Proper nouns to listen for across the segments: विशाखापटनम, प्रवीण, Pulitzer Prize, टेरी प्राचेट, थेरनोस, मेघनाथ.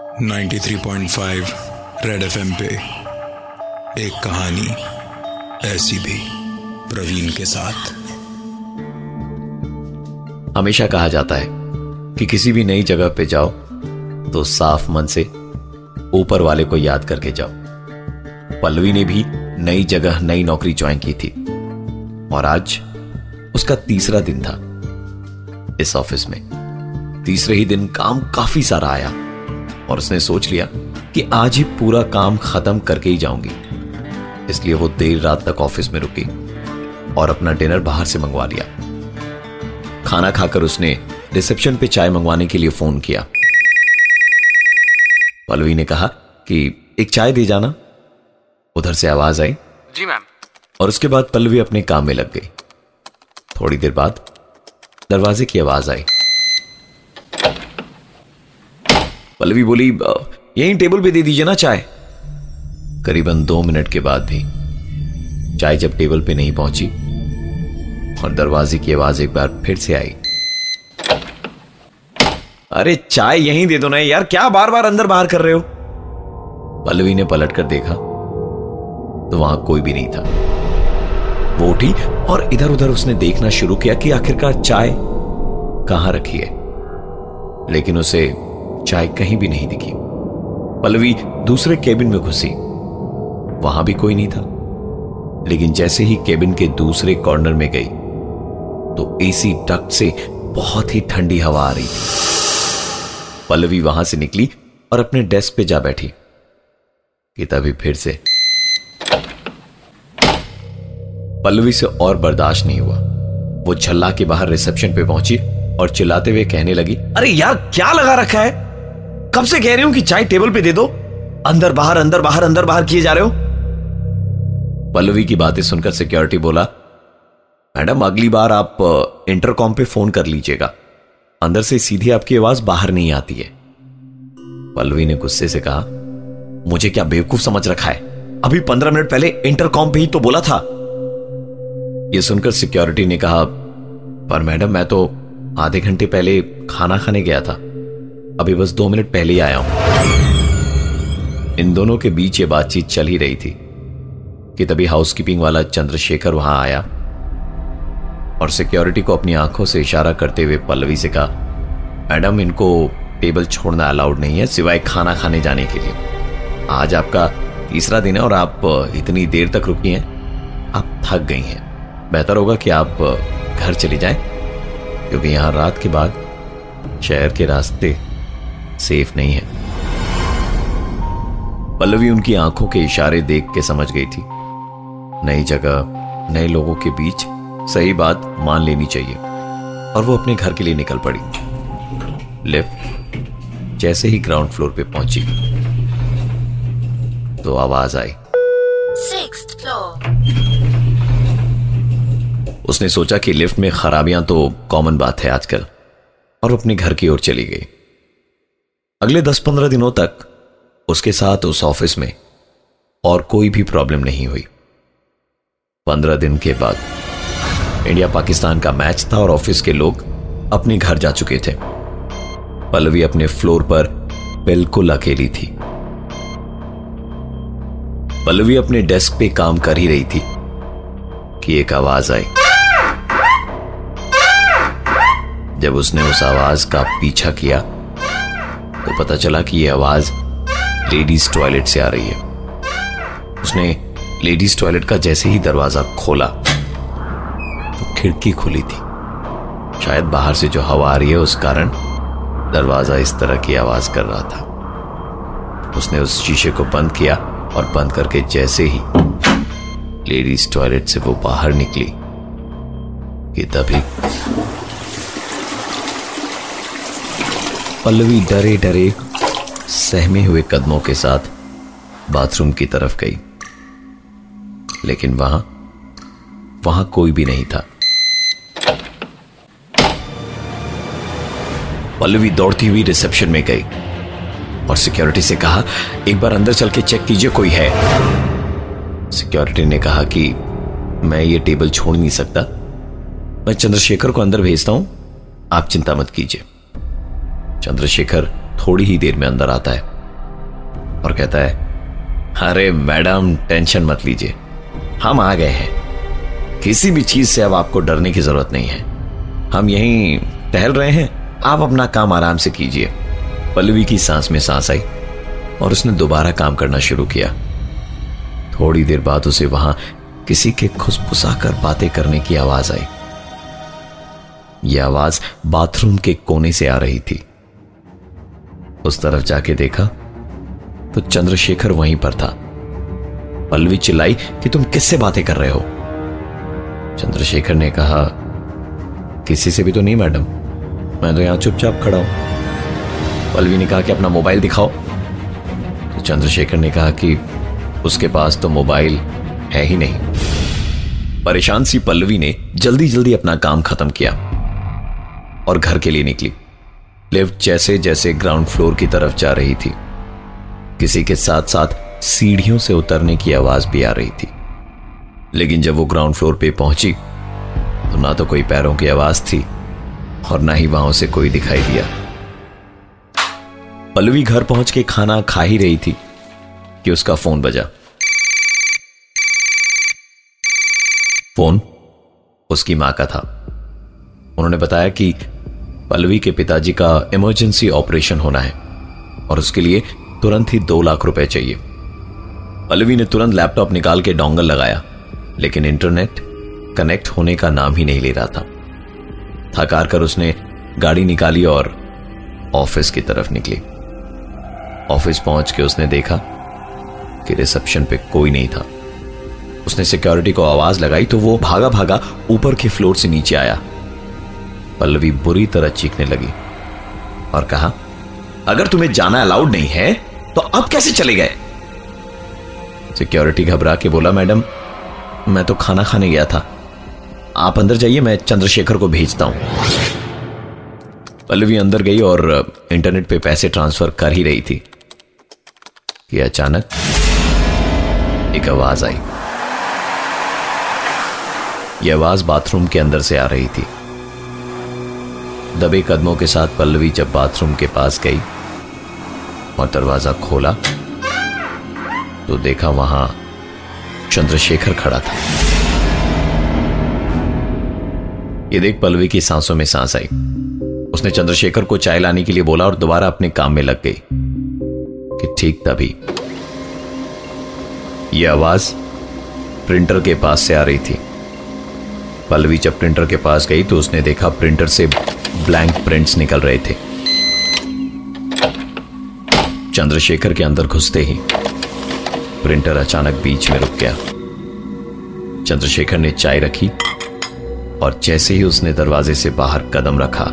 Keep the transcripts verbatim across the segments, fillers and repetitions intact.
तिरानवे पॉइंट पाँच Red FM पे एक कहानी ऐसी भी, प्रवीण के साथ। हमेशा कहा जाता है कि किसी भी नई जगह पे जाओ तो साफ मन से ऊपर वाले को याद करके जाओ। पल्लवी ने भी नई जगह नई नौकरी ज्वाइन की थी और आज उसका तीसरा दिन था इस ऑफिस में। तीसरे ही दिन काम काफी सारा आया और उसने सोच लिया कि आज ही पूरा काम खत्म करके ही जाऊंगी, इसलिए वो देर रात तक ऑफिस में रुकी और अपना डिनर बाहर से मंगवा लिया। खाना खाकर उसने रिसेप्शन पे चाय मंगवाने के लिए फोन किया। पल्लवी ने कहा कि एक चाय दे जाना। उधर से आवाज आई, जी मैम। और उसके बाद पल्लवी अपने काम में लग गई। थोड़ी देर बाद दरवाजे की आवाज आई। पल्लवी बोली, यहीं टेबल पे दे दीजिए ना चाय। करीबन दो मिनट के बाद भी चाय जब टेबल पे नहीं पहुंची और दरवाजे की आवाज एक बार फिर से आई। अरे चाय यहीं दे दो ना यार, क्या बार बार अंदर बाहर कर रहे हो। पल्लवी ने पलट कर देखा तो वहां कोई भी नहीं था। वो उठी और इधर उधर उसने देखना शुरू किया कि आखिरकार चाय कहां रखी है, लेकिन उसे चाय कहीं भी नहीं दिखी। पल्लवी दूसरे केबिन में घुसी, वहां भी कोई नहीं था। लेकिन जैसे ही केबिन के दूसरे कॉर्नर में गई तो एसी डक्ट से बहुत ही ठंडी हवा आ रही थी। पल्लवी वहां से निकली और अपने डेस्क पे जा बैठी कि तभी फिर से पल्लवी से और बर्दाश्त नहीं हुआ। वो झल्ला के बाहर रिसेप्शन पे पहुंची और चिल्लाते हुए कहने लगी, अरे यार क्या लगा रखा है, कब से कह रही हूं कि चाय टेबल पे दे दो, अंदर बाहर अंदर बाहर अंदर बाहर किए जा रहे हो। पल्लवी की बातें सुनकर सिक्योरिटी बोला, मैडम अगली बार आप इंटरकॉम पे फोन कर लीजिएगा, अंदर से सीधी आपकी आवाज बाहर नहीं आती है। पल्लवी ने गुस्से से कहा, मुझे क्या बेवकूफ समझ रखा है, अभी पंद्रह मिनट पहले इंटरकॉम पे ही तो बोला था। यह सुनकर सिक्योरिटी ने कहा, पर मैडम मैं तो आधे घंटे पहले खाना खाने गया था, अभी बस दो मिनट पहले ही आया हूं। इन दोनों के बीच ये बातचीत चल ही रही थी कि तभी हाउसकीपिंग वाला चंद्रशेखर वहां आया और सिक्योरिटी को अपनी आंखों से इशारा करते हुए पल्लवी से कहा, मैडम इनको टेबल छोड़ना अलाउड नहीं है सिवाय खाना खाने जाने के लिए। आज आपका तीसरा दिन है और आप इतनी देर तक रुकी हैं, आप थक गई हैं, बेहतर होगा कि आप घर चली जाएं क्योंकि यहां रात के बाद शहर के रास्ते सेफ नहीं है। पल्लवी उनकी आंखों के इशारे देख के समझ गई थी, नई जगह नए लोगों के बीच सही बात मान लेनी चाहिए, और वो अपने घर के लिए निकल पड़ी। लिफ्ट जैसे ही ग्राउंड फ्लोर पे पहुंची तो आवाज आई, सिक्स्थ फ्लोर। उसने सोचा कि लिफ्ट में खराबियां तो कॉमन बात है आजकल, और अपने घर की ओर चली गई। अगले दस पंद्रह दिनों तक उसके साथ उस ऑफिस में और कोई भी प्रॉब्लम नहीं हुई। पंद्रह दिन के बाद इंडिया पाकिस्तान का मैच था और ऑफिस के लोग अपने घर जा चुके थे। पल्लवी अपने फ्लोर पर बिल्कुल अकेली थी। पल्लवी अपने डेस्क पे काम कर ही रही थी कि एक आवाज आई। जब उसने उस आवाज का पीछा किया तो पता चला कि यह आवाज लेडीज टॉयलेट से आ रही है। उसने लेडीज टॉयलेट का जैसे ही दरवाजा खोला तो खिड़की खुली थी। शायद बाहर से जो हवा आ रही है उस कारण दरवाजा इस तरह की आवाज कर रहा था। उसने उस शीशे को बंद किया और बंद करके जैसे ही लेडीज टॉयलेट से वो बाहर निकली कि तभी पल्लवी डरे डरे सहमे हुए कदमों के साथ बाथरूम की तरफ गई, लेकिन वहां वहां कोई भी नहीं था। पल्लवी दौड़ती हुई रिसेप्शन में गई और सिक्योरिटी से कहा, एक बार अंदर चल के चेक कीजिए कोई है। सिक्योरिटी ने कहा कि मैं ये टेबल छोड़ नहीं सकता, मैं चंद्रशेखर को अंदर भेजता हूं, आप चिंता मत कीजिए। चंद्रशेखर थोड़ी ही देर में अंदर आता है और कहता है, अरे मैडम टेंशन मत लीजिए, हम आ गए हैं, किसी भी चीज से अब आपको डरने की जरूरत नहीं है, हम यहीं टहल रहे हैं, आप अपना काम आराम से कीजिए। पल्लवी की सांस में सांस आई और उसने दोबारा काम करना शुरू किया। थोड़ी देर बाद उसे वहां किसी के खुसफुसाकर बातें करने की आवाज आई। यह आवाज बाथरूम के कोने से आ रही थी। उस तरफ जाके देखा तो चंद्रशेखर वहीं पर था। पल्लवी चिल्लाई कि तुम किससे बातें कर रहे हो? चंद्रशेखर ने कहा, किसी से भी तो नहीं मैडम, मैं तो यहां चुपचाप खड़ा हूं। पल्लवी ने कहा कि अपना मोबाइल दिखाओ। तो चंद्रशेखर ने कहा कि उसके पास तो मोबाइल है ही नहीं। परेशान सी पल्लवी ने जल्दी जल्दी अपना काम खत्म किया और घर के लिए निकली। लिफ्ट जैसे जैसे ग्राउंड फ्लोर की तरफ जा रही थी, किसी के साथ साथ सीढ़ियों से उतरने की आवाज भी आ रही थी। लेकिन जब वो ग्राउंड फ्लोर पे पहुंची तो ना तो कोई पैरों की आवाज थी और ना ही वहां से कोई दिखाई दिया। पल्लवी घर पहुंच के खाना खा ही रही थी कि उसका फोन बजा। फोन उसकी मां का था। उन्होंने बताया कि पल्लवी के पिताजी का इमरजेंसी ऑपरेशन होना है और उसके लिए तुरंत ही दो लाख रुपए चाहिए। पल्लवी ने तुरंत लैपटॉप निकाल के डोंगल लगाया, लेकिन इंटरनेट कनेक्ट होने का नाम ही नहीं ले रहा था। थकार कर उसने गाड़ी निकाली और ऑफिस की तरफ निकली। ऑफिस पहुंच के उसने देखा कि रिसेप्शन पे कोई नहीं था। उसने सिक्योरिटी को आवाज लगाई तो वो भागा भागा ऊपर के फ्लोर से नीचे आया। पल्लवी बुरी तरह चीखने लगी और कहा, अगर तुम्हें जाना अलाउड नहीं है तो अब कैसे चले गए? सिक्योरिटी घबरा के बोला, मैडम मैं तो खाना खाने गया था, आप अंदर जाइए, मैं चंद्रशेखर को भेजता हूं। पल्लवी अंदर गई और इंटरनेट पे पैसे ट्रांसफर कर ही रही थी कि अचानक एक आवाज आई। यह आवाज बाथरूम के अंदर से आ रही थी। दबे कदमों के साथ पल्लवी जब बाथरूम के पास गई और दरवाजा खोला तो देखा वहां चंद्रशेखर खड़ा था। यह देख पल्लवी की सांसों में सांस आई। उसने चंद्रशेखर को चाय लाने के लिए बोला और दोबारा अपने काम में लग गई कि ठीक तभी यह आवाज प्रिंटर के पास से आ रही थी। पल्लवी जब प्रिंटर के पास गई तो उसने देखा प्रिंटर से ब्लैंक प्रिंट्स निकल रहे थे। चंद्रशेखर के अंदर घुसते ही प्रिंटर अचानक बीच में रुक गया। चंद्रशेखर ने चाय रखी और जैसे ही उसने दरवाजे से बाहर कदम रखा,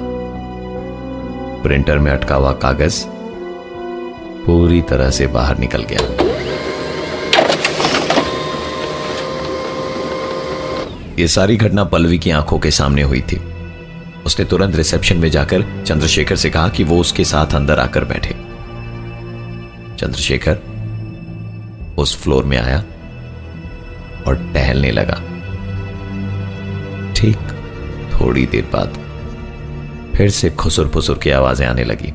प्रिंटर में अटका हुआ कागज पूरी तरह से बाहर निकल गया। ये सारी घटना पल्लवी की आंखों के सामने हुई थी। उसने तुरंत रिसेप्शन में जाकर चंद्रशेखर से कहा कि वो उसके साथ अंदर आकर बैठे। चंद्रशेखर उस फ्लोर में आया और टहलने लगा। ठीक थोड़ी देर बाद फिर से खुसुर फुसुर की आवाजें आने लगी।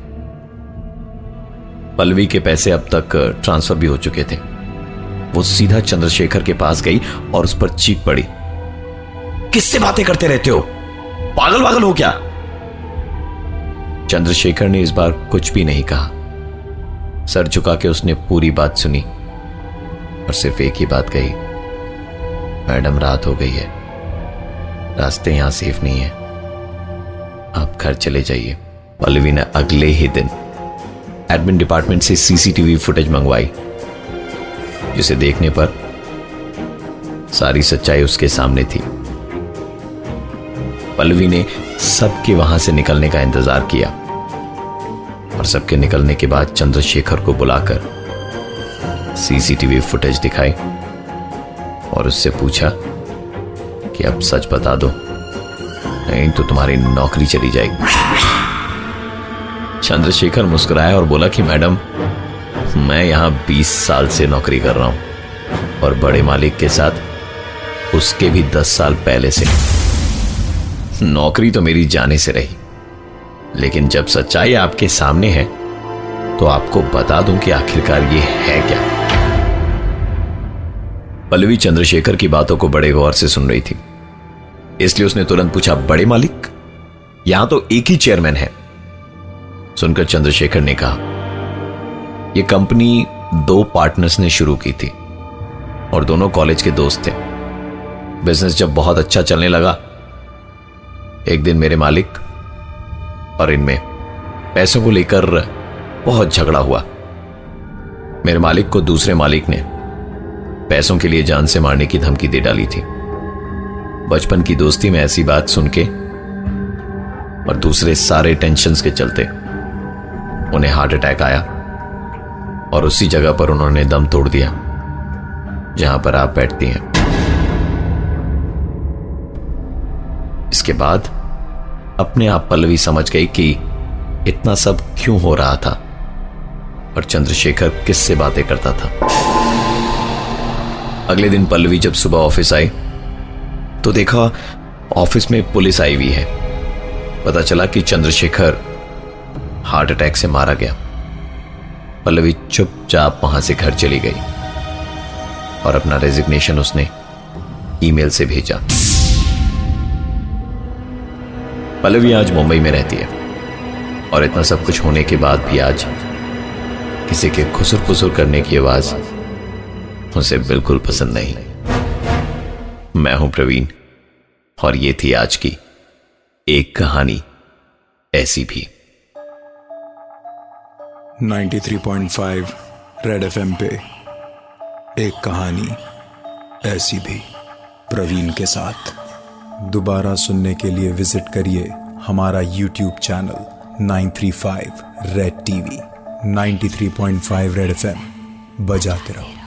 पल्लवी के पैसे अब तक ट्रांसफर भी हो चुके थे। वो सीधा चंद्रशेखर के पास गई और उस पर चीख पड़ी, किससे बातें करते रहते हो? पागल पागल हो क्या? चंद्रशेखर ने इस बार कुछ भी नहीं कहा। सर झुका के उसने पूरी बात सुनी और सिर्फ एक ही बात कही, मैडम रात हो गई है, रास्ते यहां सेफ नहीं है, आप घर चले जाइए। पल्लवी ने अगले ही दिन एडमिन डिपार्टमेंट से सीसीटीवी फुटेज मंगवाई, जिसे देखने पर सारी सच्चाई उसके सामने थी। पल्लवी ने सबके वहां से निकलने का इंतजार किया और सबके निकलने के बाद चंद्रशेखर को बुलाकर सीसीटीवी फुटेज दिखाई और उससे पूछा कि अब सच बता दो, नहीं तो तुम्हारी नौकरी चली जाएगी। चंद्रशेखर मुस्कुराया और बोला कि मैडम मैं यहां बीस साल से नौकरी कर रहा हूं और बड़े मालिक के साथ उसके भी दस साल पहले से। नौकरी तो मेरी जाने से रही, लेकिन जब सच्चाई आपके सामने है तो आपको बता दूं कि आखिरकार ये है क्या। पल्लवी चंद्रशेखर की बातों को बड़े गौर से सुन रही थी, इसलिए उसने तुरंत पूछा, बड़े मालिक, यहां तो एक ही चेयरमैन है। सुनकर चंद्रशेखर ने कहा, यह कंपनी दो पार्टनर्स ने शुरू की थी और दोनों कॉलेज के दोस्त थे। बिजनेस जब बहुत अच्छा चलने लगा, एक दिन मेरे मालिक और इनमें पैसों को लेकर बहुत झगड़ा हुआ। मेरे मालिक को दूसरे मालिक ने पैसों के लिए जान से मारने की धमकी दे डाली थी। बचपन की दोस्ती में ऐसी बात सुन के और दूसरे सारे टेंशन्स के चलते उन्हें हार्ट अटैक आया और उसी जगह पर उन्होंने दम तोड़ दिया जहां पर आप बैठती हैं। इसके बाद अपने आप पल्लवी समझ गई कि इतना सब क्यों हो रहा था और चंद्रशेखर किससे बातें करता था। अगले दिन पल्लवी जब सुबह ऑफिस आई तो देखा ऑफिस में पुलिस आई हुई है। पता चला कि चंद्रशेखर हार्ट अटैक से मारा गया। पल्लवी चुपचाप वहां से घर चली गई और अपना रेजिग्नेशन उसने ईमेल से भेजा। पल्लवी आज मुंबई में रहती है और इतना सब कुछ होने के बाद भी आज किसी के खुसुर खुसुर करने की आवाज उसे बिल्कुल पसंद नहीं। मैं हूं प्रवीण और ये थी आज की एक कहानी ऐसी भी। तिरानवे पॉइंट पाँच रेड एफएम पे एक कहानी ऐसी भी प्रवीण के साथ। दोबारा सुनने के लिए विजिट करिए हमारा यूट्यूब चैनल नौ तीन पाँच रेड टीवी। तिरानवे पॉइंट पाँच रेड एफएम बजाते रहो।